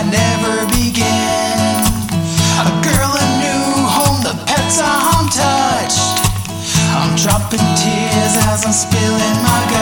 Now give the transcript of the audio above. I'd never begin. A girl, a new home, the pets I'm touched. I'm dropping tears as I'm spilling my guts.